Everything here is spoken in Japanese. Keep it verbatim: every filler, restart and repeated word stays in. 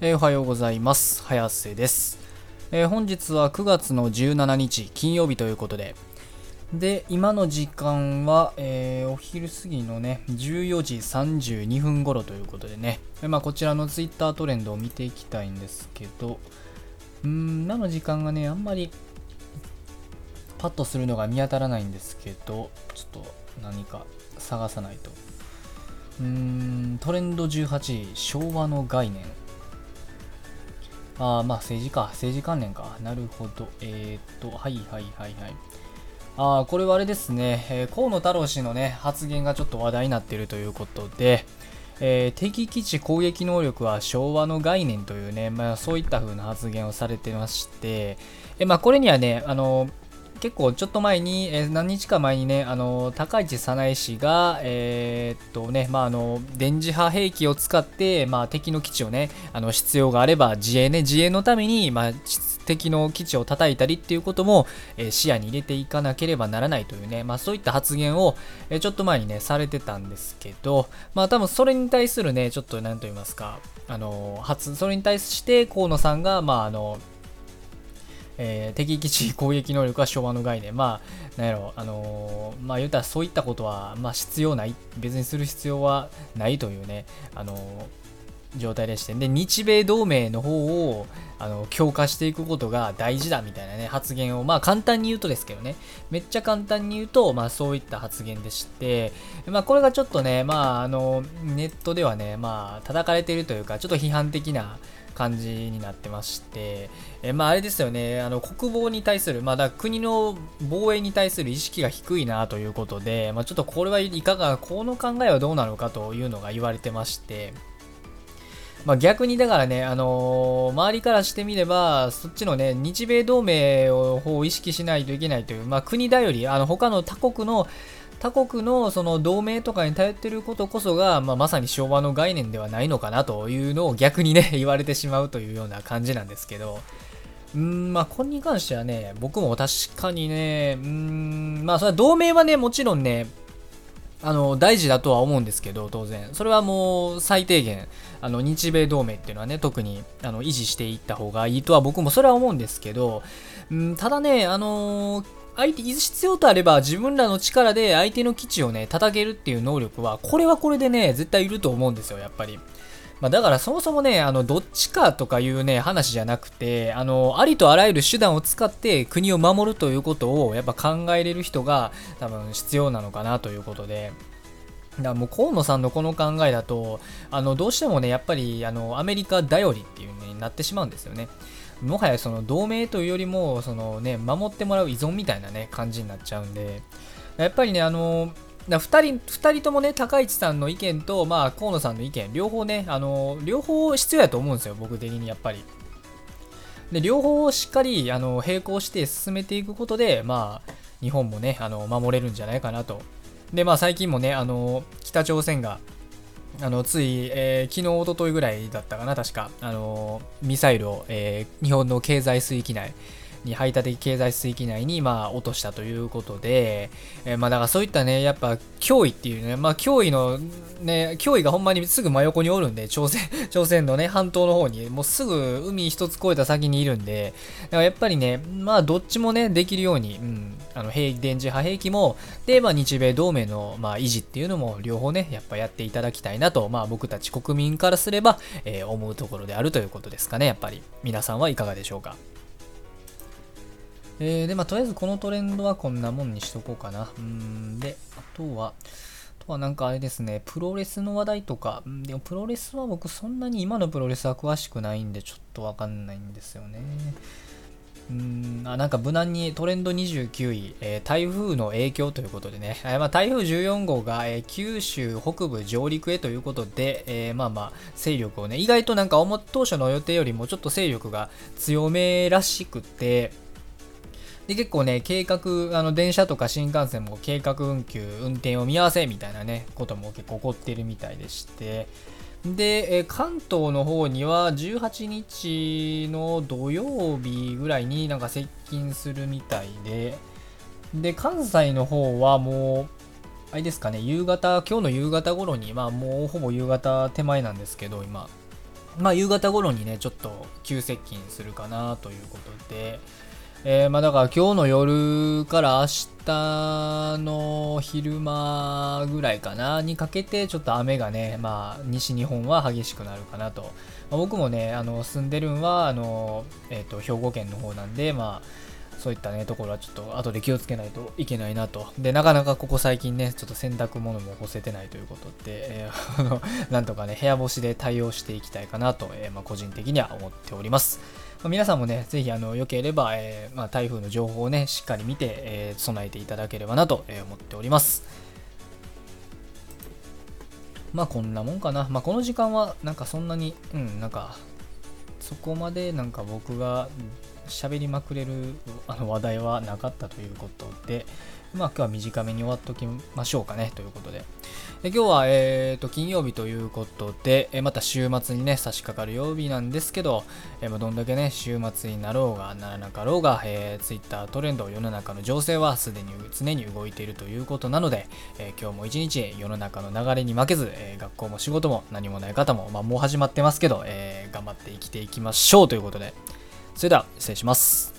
えー、おはようございます。早瀬です、えー。本日はくがつのじゅうしちにち金曜日ということで、で今の時間は、えー、お昼過ぎのねじゅうよじさんじゅうにふん頃ということでね、えーまあ、こちらのツイッタートレンドを見ていきたいんですけど、うーん今の時間がねあんまりパッとするのが見当たらないんですけど、ちょっと何か探さないと。うーんトレンドじゅうはちい、昭和の概念。ああまあ政治か、政治関連か、なるほど。えー、っとはいはいはいはい。ああこれはあれですね、えー、河野太郎氏のね発言がちょっと話題になっているということで、えー、敵基地攻撃能力は昭和の概念というね、まあ、そういった風な発言をされてまして、えー、まあこれにはねあの結構ちょっと前に、えー、何日か前にねあの高市早苗氏がえー、っとねまああの電磁波兵器を使ってまあ敵の基地をねあの必要があれば自衛ね自衛のためにまあ敵の基地を叩いたりっていうことも、えー、視野に入れていかなければならないというねまあそういった発言を、えー、ちょっと前にねされてたんですけど、まあ多分それに対するねちょっと何と言いますかあの発それに対して河野さんがまああのえー、敵基地攻撃能力は昭和の概念、まあなんやろあのー、まあ言うたらそういったことはまあ必要ない、別にする必要はないというねあのー、状態でして、で日米同盟の方をあの強化していくことが大事だみたいなね発言をまあ簡単に言うとですけどね、めっちゃ簡単に言うとまあそういった発言でして、まあこれがちょっとねまああのネットではねまあ叩かれているというかちょっと批判的な感じになってまして、えまああれですよね、あの国防に対する、まあ、だ国の防衛に対する意識が低いなということで、まあ、ちょっとこれはいかが、この考えはどうなのかというのが言われてまして、まあ、逆にだからね、あのー、周りからしてみれば、そっちのね、日米同盟の方を意識しないといけないという、まあ、国だより、あの他の他国の他国のその同盟とかに頼っていることこそが、まあ、まさに昭和の概念ではないのかなというのを逆にね言われてしまうというような感じなんですけど、うーんまあこれに関してはね僕も確かにねうーんまあそれは同盟はねもちろんねあの大事だとは思うんですけど、当然それはもう最低限あの日米同盟っていうのはね特にあの維持していった方がいいとは僕もそれは思うんですけど、うんただねあのー相手必要とあれば自分らの力で相手の基地をね叩けるっていう能力はこれはこれでね絶対いると思うんですよやっぱり。まあ、だからそもそもねあのどっちかとかいうね話じゃなくて、あのありとあらゆる手段を使って国を守るということをやっぱ考えれる人が多分必要なのかなということで。だからもう河野さんのこの考えだとあのどうしてもねやっぱりあのアメリカ頼りっていう風になってしまうんですよね。もはやその同盟というよりもそのね守ってもらう依存みたいなね感じになっちゃうんで、やっぱりねあのふたりともね高市さんの意見とまあ河野さんの意見両方ねあの両方必要だと思うんですよ僕的にやっぱり。で両方をしっかりあの並行して進めていくことでまあ日本もねあの守れるんじゃないかなと。でまあ最近もねあの北朝鮮があのつい、えー、昨日一昨日ぐらいだったかな確か、あのー、ミサイルを、えー、日本の経済水域内に排他的経済水域内に、まあ、落としたということで、えーまあ、だからそういったねやっぱ脅威っていうね、まあ、脅威の、ね、脅威がほんまにすぐ真横におるんで朝鮮、朝鮮のね半島の方にもうすぐ海一つ越えた先にいるんで、だからやっぱりねまあどっちもねできるように、うん、あの兵電磁波兵器もで、まあ、日米同盟の、まあ、維持っていうのも両方ねやっぱやっていただきたいなと、まあ、僕たち国民からすれば、えー、思うところであるということですかね。やっぱり皆さんはいかがでしょうか。えー、でまあ、とりあえずこのトレンドはこんなもんにしとこうかな。うーんであとはあとはなんかあれですねプロレスの話題とか、うん、でもプロレスは僕そんなに今のプロレスは詳しくないんでちょっとわかんないんですよね。うーんあなんか無難にトレンドにじゅうきゅうい、えー、台風の影響ということでね、えーまあ、台風じゅうよんごうが、えー、九州北部上陸へということで、えー、まあまあ勢力をね意外となんか思当初の予定よりもちょっと勢力が強めらしくて、で結構ね計画あの電車とか新幹線も計画運休運転を見合わせみたいなねことも結構起こってるみたいでして、でえ関東の方にはじゅうはちにちの土曜日ぐらいになんか接近するみたいで、で関西の方はもうあれですかね夕方今日の夕方頃にまあもうほぼ夕方手前なんですけど今まあ、夕方頃にねちょっと急接近するかなということで、えー、まあだから今日の夜から明日の昼間ぐらいかなにかけてちょっと雨がね、まあ、西日本は激しくなるかなと、まあ、僕もねあの住んでるんはあの、えー、と兵庫県の方なんで、まあ、そういったねところはちょっと後で気をつけないといけないなと。でなかなかここ最近ねちょっと洗濯物も干せてないということで、えー、なんとかね部屋干しで対応していきたいかなと、えーまあ、個人的には思っております。皆さんもね、ぜひあの良ければ、えーまあ、台風の情報をね、しっかり見て、えー、備えていただければなと思っております。まあこんなもんかな。まあこの時間はなんかそんなに、うん、なんかそこまでなんか僕が喋りまくれるあの話題はなかったということで、まあ今日は短めに終わっときましょうかねということで、で今日はえーと金曜日ということで、えまた週末にね差し掛かる曜日なんですけど、えまあどんだけね週末になろうがならなかろうが、えー、Twitter トレンド世の中の情勢はすでに常に動いているということなので、えー、今日も一日世の中の流れに負けず、えー、学校も仕事も何もない方も、まあもう始まってますけど、えー、頑張って生きていきましょうということで、それでは失礼します。